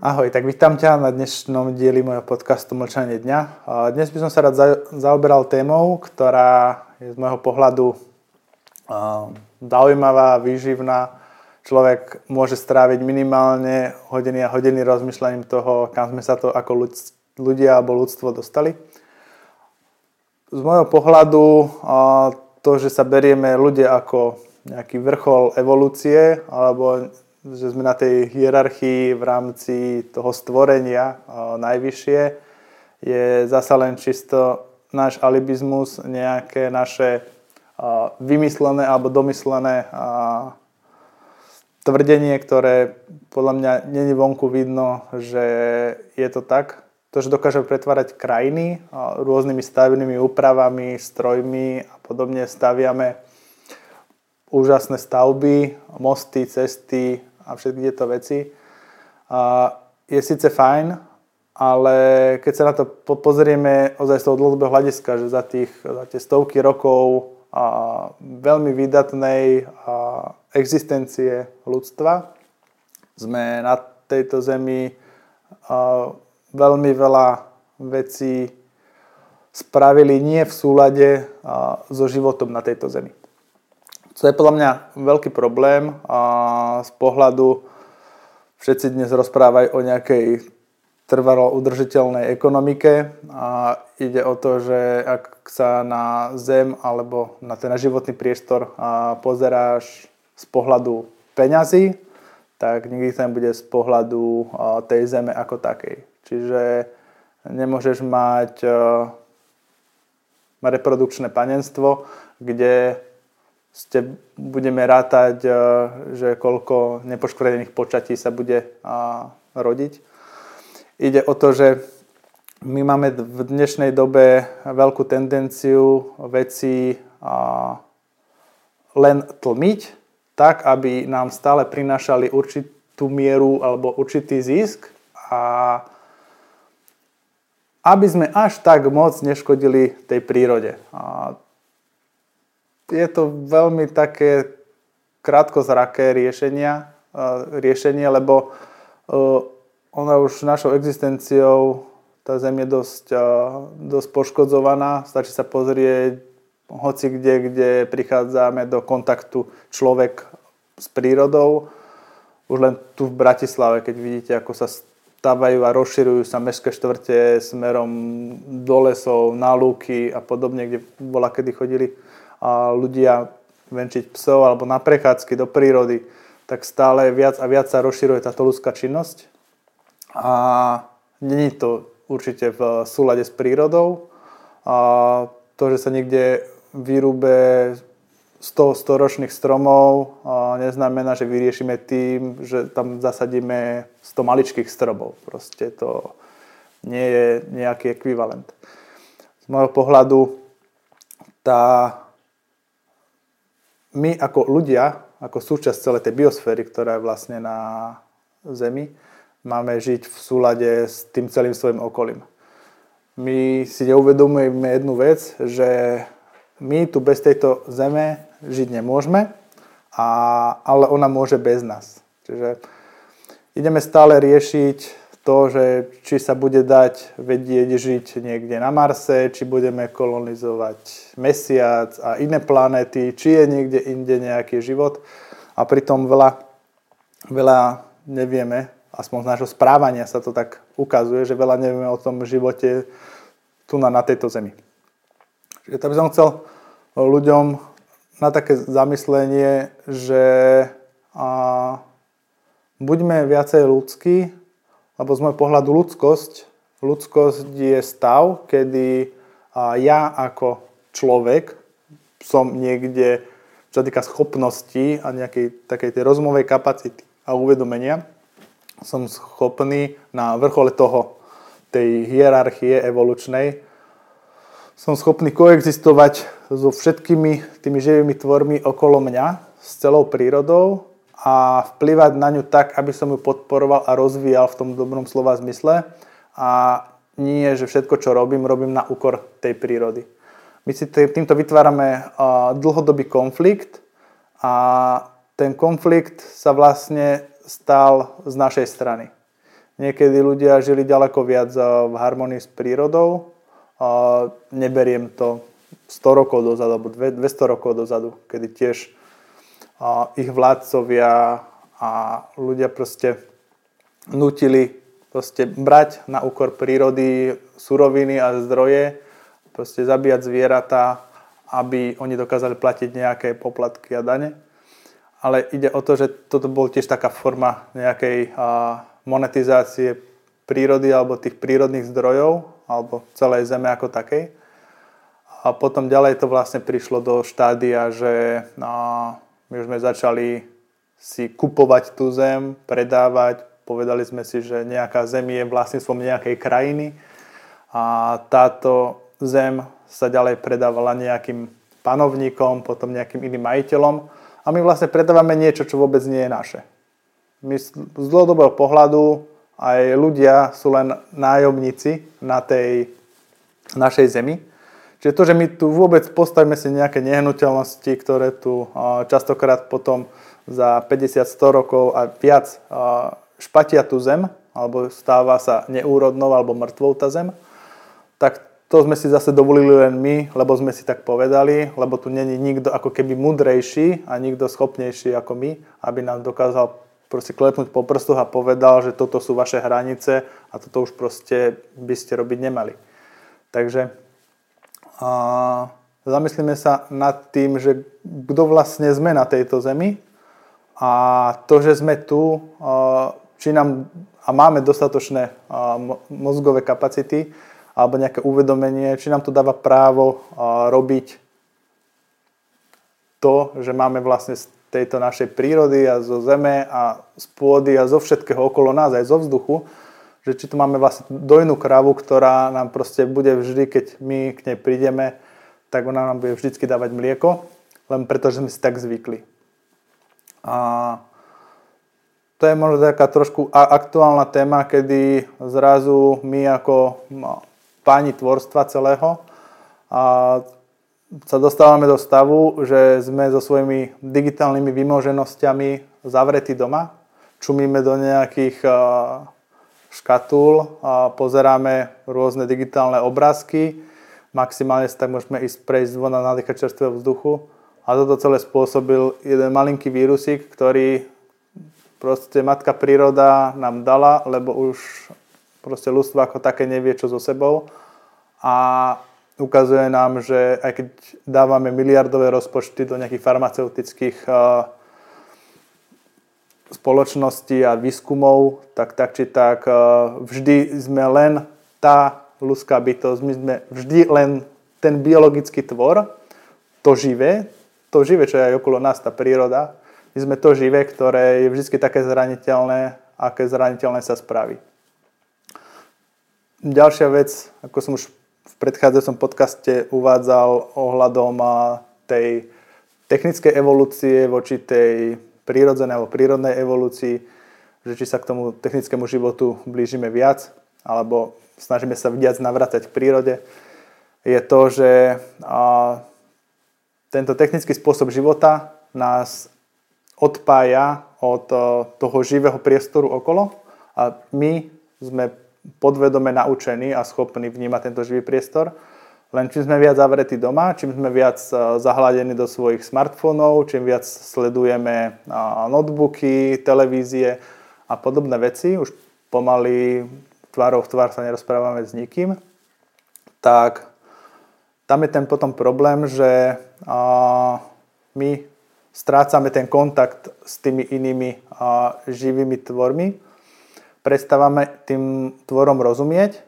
Ahoj, tak vítam ťa na dnešnom dieli mojho podcastu Mlčanie dňa. Dnes by som sa rád zaoberal témou, ktorá je z môjho pohľadu zaujímavá, výživná. Človek môže stráviť minimálne hodiny a hodiny rozmýšľaním toho, kam sme sa to ako ľudia alebo ľudstvo dostali. Z môjho pohľadu to, že sa berieme ľudia ako nejaký vrchol evolúcie alebo že sme na tej hierarchii v rámci toho stvorenia najvyššie, je zasa len čisto náš alibizmus, nejaké naše vymyslené alebo domyslené tvrdenie, ktoré podľa mňa nie je vonku vidno, že je to tak. To, že dokážeme pretvárať krajiny rôznymi stavebnými úpravami, strojmi a podobne, staviame úžasné stavby, mosty, cesty a všetky tieto veci, je síce fajn, ale keď sa na to pozrieme ozaj z toho dlhodobého hľadiska, že za tie stovky rokov veľmi výdatnej existencie ľudstva sme na tejto zemi veľmi veľa vecí spravili nie v súlade so životom na tejto zemi. To je podľa mňa veľký problém a z pohľadu všetci dnes rozprávajú o nejakej trvalo udržiteľnej ekonomike a ide o to, že ak sa na zem alebo na ten životný priestor pozeráš z pohľadu peňazí, tak nikdy to nebude z pohľadu tej zeme ako takej. Čiže nemôžeš mať reprodukčné panenstvo, kde budeme rátať, že koľko nepoškvrnených počatí sa bude rodiť. Ide o to, že my máme v dnešnej dobe veľkú tendenciu veci len tlmiť, tak aby nám stále prinášali určitú mieru alebo určitý zisk a aby sme až tak moc neškodili tej prírode. Je to veľmi také krátkozraké riešenie, lebo ona už našou existenciou, tá Zem je dosť poškodzovaná. Stačí sa pozrieť hoci kde prichádzame do kontaktu človek s prírodou. Už len tu v Bratislave, keď vidíte, ako sa stavajú a rozširujú sa mestské štvrte smerom do lesov, na lúky a podobne, kde bola kedy chodili a ľudia venčiť psov alebo na prechádzky do prírody, tak stále viac a viac sa rozširuje táto ľudská činnosť. A nie je to určite v súlade s prírodou. A to, že sa niekde vyrúbe 100 ročných stromov, neznamená, že vyriešime tým, že tam zasadíme 100 maličkých stromov. Proste to nie je nejaký ekvivalent. Z môjho pohľadu my ako ľudia, ako súčasť celej tej biosféry, ktorá je vlastne na Zemi, máme žiť v súlade s tým celým svojim okolím. My si neuvedomujeme jednu vec, že my tu bez tejto Zeme žiť nemôžeme, ale ona môže bez nás. Čiže ideme stále riešiť to, že či sa bude dať vedieť žiť niekde na Marse, či budeme kolonizovať Mesiac a iné planéty, či je niekde inde nejaký život. A pritom veľa nevieme, aspoň z nášho správania sa to tak ukazuje, že veľa nevieme o tom živote tu na tejto zemi. Čiže to by som chcel ľuďom na také zamyslenie, že buďme viacej ľudskí, lebo z môjho pohľadu ľudskosť je stav, kedy ja ako človek som niekde, čo sa týka schopnosti a nejakej takej tej rozumovej kapacity a uvedomenia, som schopný na vrchole tej hierarchie evolučnej, som schopný koexistovať so všetkými tými živými tvormi okolo mňa, s celou prírodou, a vplyvať na ňu tak, aby som ju podporoval a rozvíjal v tom dobrom slova zmysle, a nie, že všetko, čo robím na úkor tej prírody. My si týmto vytvárame dlhodobý konflikt a ten konflikt sa vlastne stal z našej strany. Niekedy ľudia žili ďaleko viac v harmonii s prírodou. Neberiem to 100 rokov dozadu, alebo 200 rokov dozadu, kedy tiež ich vládcovia a ľudia proste nutili proste brať na úkor prírody suroviny a zdroje, proste zabíjať zvieratá, aby oni dokázali platiť nejaké poplatky a dane. Ale ide o to, že toto bol tiež taká forma nejakej monetizácie prírody alebo tých prírodných zdrojov alebo celej zeme ako takej. A potom ďalej to vlastne prišlo do štádia, že my už sme začali si kupovať tú zem, predávať. Povedali sme si, že nejaká zem je vlastníctvom nejakej krajiny a táto zem sa ďalej predávala nejakým panovníkom, potom nejakým iným majiteľom a my vlastne predávame niečo, čo vôbec nie je naše. My z dlhodobého pohľadu aj ľudia sú len nájomníci na tej našej zemi. Čiže to, že my tu vôbec postavíme si nejaké nehnuteľnosti, ktoré tu častokrát potom za 50-100 rokov a viac špatia tú zem, alebo stáva sa neúrodnou alebo mŕtvou tá zem, tak to sme si zase dovolili len my, lebo sme si tak povedali, lebo tu není nikto ako keby múdrejší a nikto schopnejší ako my, aby nám dokázal proste klepnúť po prstoch a povedal, že toto sú vaše hranice a toto už proste by ste robiť nemali. Takže zamyslíme sa nad tým, že kto vlastne sme na tejto zemi a to, že sme tu, či nám a máme dostatočné mozgové kapacity alebo nejaké uvedomenie, či nám to dáva právo robiť to, že máme vlastne tejto našej prírody a zo zeme a z pôdy a zo všetkého okolo nás, aj zo vzduchu, že či tu máme vlastne dojnú kravu, ktorá nám proste bude vždy, keď my k nej prídeme, tak ona nám bude vždycky dávať mlieko, len preto, že sme si tak zvykli. A to je možno taká trošku aktuálna téma, kedy zrazu my ako páni tvorstva celého sa dostávame do stavu, že sme so svojimi digitálnymi vymoženosťami zavretí doma, čumíme do nejakých škatúl, pozeráme rôzne digitálne obrázky, maximálne si tak môžeme ísť prejsť von a nadýchať čerstvého vzduchu a toto celé spôsobil jeden malinký vírusík, ktorý proste matka príroda nám dala, lebo už proste ľudstvo ako také nevie čo so sebou a ukazuje nám, že aj keď dávame miliardové rozpočty do nejakých farmaceutických spoločností a výskumov, tak či tak vždy sme len tá ľudská bytosť, my sme vždy len ten biologický tvor, to živé, čo je aj okolo nás tá príroda, my sme to živé, ktoré je vždy také zraniteľné, aké zraniteľné sa spraví. Ďalšia vec, ako som už v predchádzajúcom podcaste uvádzal ohľadom tej technickej evolúcie voči tej prírodzenej alebo prírodnej evolúcii, že či sa k tomu technickému životu blížime viac alebo snažíme sa viac navracať k prírode, je to, že tento technický spôsob života nás odpája od toho živého priestoru okolo a my sme podvedome naučení a schopní vnímať tento živý priestor. Len čím sme viac zavretí doma, čím sme viac zahladení do svojich smartfónov, čím viac sledujeme notebooky, televízie a podobné veci, už pomaly tvárou v tvár sa nerozprávame s nikým, tak tam je ten potom problém, že my strácame ten kontakt s tými inými živými tvormi, prestávame tým tvorom rozumieť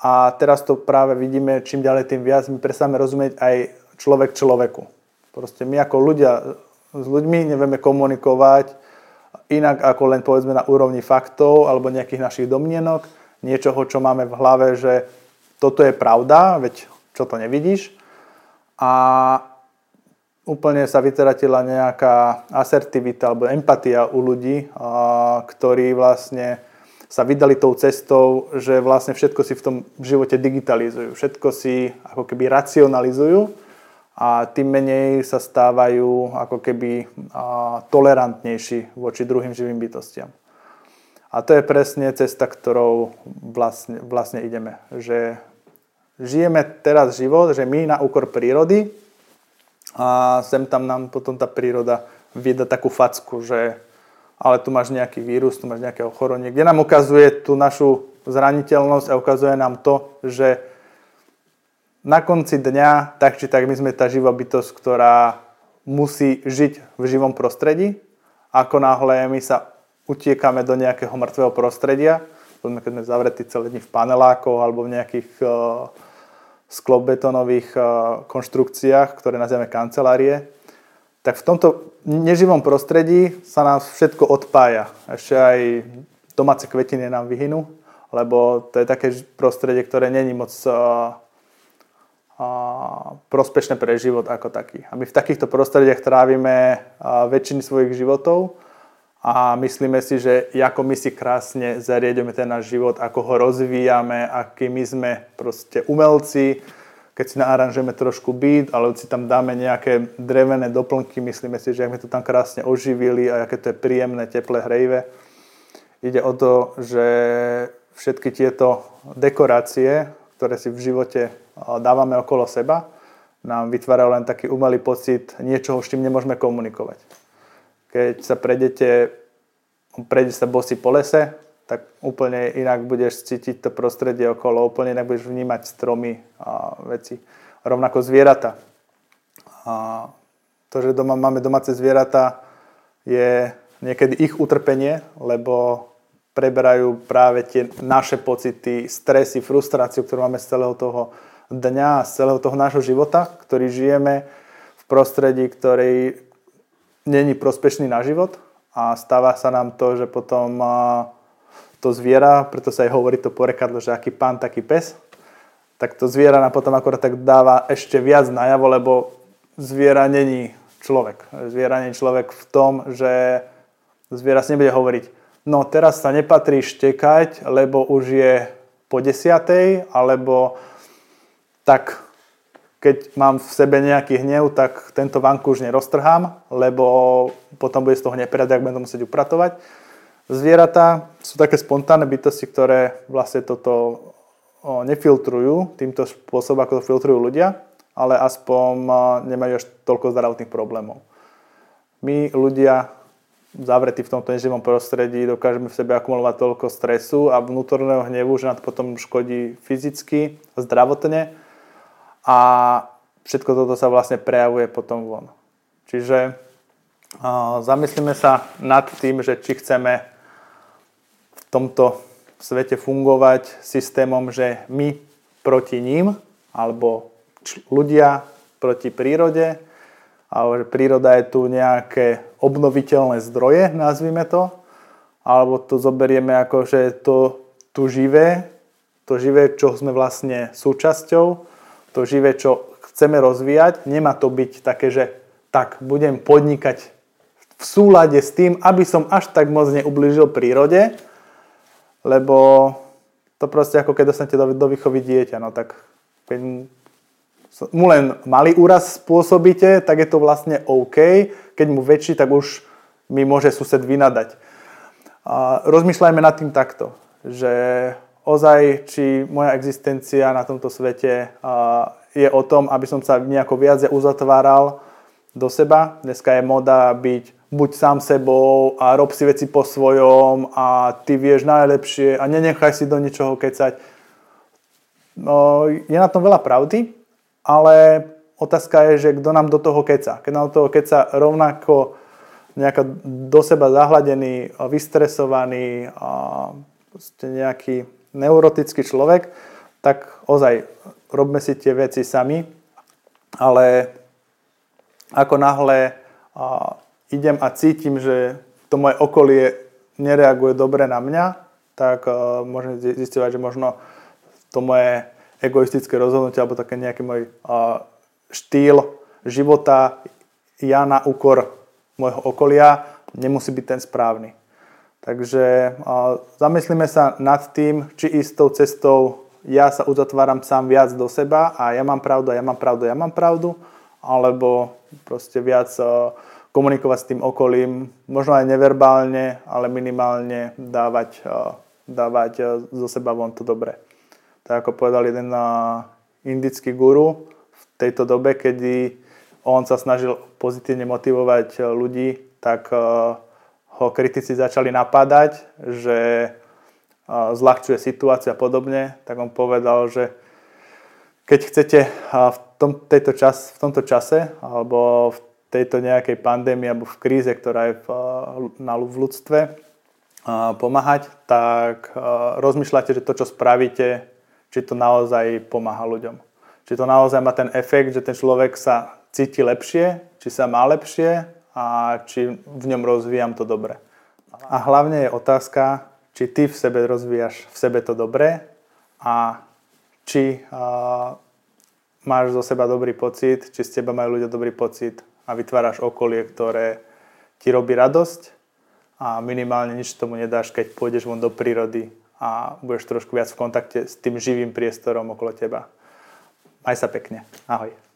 a teraz to práve vidíme čím ďalej tým viac, my prestávame rozumieť aj človek človeku. Proste my ako ľudia s ľuďmi nevieme komunikovať inak ako len povedzme na úrovni faktov alebo nejakých našich domnienok, niečoho čo máme v hlave, že toto je pravda, veď čo to nevidíš a úplne sa vytratila nejaká asertivita alebo empatia u ľudí, ktorí vlastne sa vydali tou cestou, že vlastne všetko si v tom živote digitalizujú. Všetko si ako keby racionalizujú a tým menej sa stávajú ako keby tolerantnejší voči druhým živým bytostiam. A to je presne cesta, ktorou vlastne ideme. Že žijeme teraz život, že my na úkor prírody a sem tam nám potom tá príroda vyda takú facku, že ale tu máš nejaký vírus, tu máš nejaké ochorenie, kde nám ukazuje tú našu zraniteľnosť a ukazuje nám to, že na konci dňa, tak či tak, my sme tá živá bytosť, ktorá musí žiť v živom prostredí. Ako náhle my sa utiekame do nejakého mŕtvého prostredia, keď sme zavretí celé dni v panelákoch alebo v nejakých sklobetonových konštrukciách, ktoré nazývame kancelárie, tak v tomto neživom prostredí sa nám všetko odpája. Ešte aj domáce kvetiny nám vyhynú, lebo to je také prostredie, ktoré není moc prospešné pre život ako taký. A my v takýchto prostrediach trávime väčšinu svojich životov a myslíme si, že ako my si krásne zariadíme ten náš život, ako ho rozvíjame, aký my sme proste umelci, keď si naaranžujeme trošku byt, ale si tam dáme nejaké drevené doplnky, myslíme si, že ak sme to tam krásne oživili a aké to je príjemné, teplé, hrejivé. Ide o to, že všetky tieto dekorácie, ktoré si v živote dávame okolo seba, nám vytvárajú len taký umelý pocit niečoho, s čím nemôžeme komunikovať. Keď sa prejde sa bosý po lese, tak úplne inak budeš cítiť to prostredie okolo, úplne inak budeš vnímať stromy a veci. Rovnako zvieratá. To, že doma máme domáce zvieratá, je niekedy ich utrpenie, lebo preberajú práve tie naše pocity, stresy, frustráciu, ktorú máme z celého toho dňa, z celého toho nášho života, ktorý žijeme v prostredí, ktorý není prospešný na život, a stáva sa nám to, že potom to zviera, preto sa aj hovorí to porekadlo, že aký pán, taký pes, tak to zviera nám potom akorát tak dáva ešte viac najavo, lebo zviera není človek. Zviera není človek v tom, že zviera si nebude hovoriť: no teraz sa nepatrí štekať, lebo už je po 10:00, alebo tak keď mám v sebe nejaký hnev, tak tento vanku už neroztrhám, lebo potom bude z toho neporiadok, budem to musieť upratovať. Zvieratá sú také spontánne bytosti, ktoré vlastne toto nefiltrujú týmto spôsobom, ako to filtrujú ľudia, ale aspoň nemajú až toľko zdravotných problémov. My ľudia zavretí v tomto neživom prostredí dokážeme v sebe akumulovať toľko stresu a vnútorného hnevu, že nám to potom škodí fyzicky, zdravotne, a všetko toto sa vlastne prejavuje potom von. Čiže zamyslíme sa nad tým, že či chceme v tomto svete fungovať systémom, že my proti ním, alebo ľudia proti prírode, alebo že príroda je tu nejaké obnoviteľné zdroje, nazvime to, alebo to zoberieme ako, že to živé, čo sme vlastne súčasťou, to živé, čo chceme rozvíjať. Nemá to byť také, že tak budem podnikať v súlade s tým, aby som až tak moc neublížil prírode, lebo to proste ako keď dostanete do výchovy dieťa, no tak keď mu len malý úraz spôsobíte, tak je to vlastne OK. Keď mu väčší, tak už mi môže sused vynadať. Rozmýšľajme nad tým takto, že ozaj, či moja existencia na tomto svete je o tom, aby som sa nejako viac uzatváral do seba. Dneska je moda byť buď sám sebou a rob si veci po svojom a ty vieš najlepšie a nenechaj si do ničoho kecať. No, je na tom veľa pravdy, ale otázka je, že kto nám do toho keca. Keď nám do toho keca rovnako nejaká do seba zahladený, vystresovaný, nejaký neurotický človek, tak ozaj robme si tie veci sami, ale ako náhle idem a cítim, že to moje okolie nereaguje dobre na mňa, tak môžem zisťovať, že možno to moje egoistické rozhodnutie alebo také nejaký môj štýl života ja na úkor môjho okolia nemusí byť ten správny. Takže zamyslíme sa nad tým, či ísť tou cestou ja sa uzatváram sám viac do seba a ja mám pravdu, alebo proste viac komunikovať s tým okolím, možno aj neverbálne, ale minimálne dávať zo seba von to dobré. Tak ako povedal jeden indický guru v tejto dobe, kedy on sa snažil pozitívne motivovať ľudí, tak ho kritici začali napadať, že zľahčuje situáciu a podobne, tak on povedal, že keď chcete v tomto čase alebo v tejto nejakej pandémii alebo v kríze, ktorá je v ľudstve, pomáhať, tak rozmýšľate, že to, čo spravíte, či to naozaj pomáha ľuďom. Či to naozaj má ten efekt, že ten človek sa cíti lepšie, či sa má lepšie a či v ňom rozvíjam to dobre. A hlavne je otázka, či ty v sebe rozvíjaš v sebe to dobré a či máš zo seba dobrý pocit, či z teba majú ľudia dobrý pocit a vytváraš okolie, ktoré ti robí radosť a minimálne nič tomu nedáš, keď pôjdeš von do prírody a budeš trošku viac v kontakte s tým živým priestorom okolo teba. Maj sa pekne. Ahoj.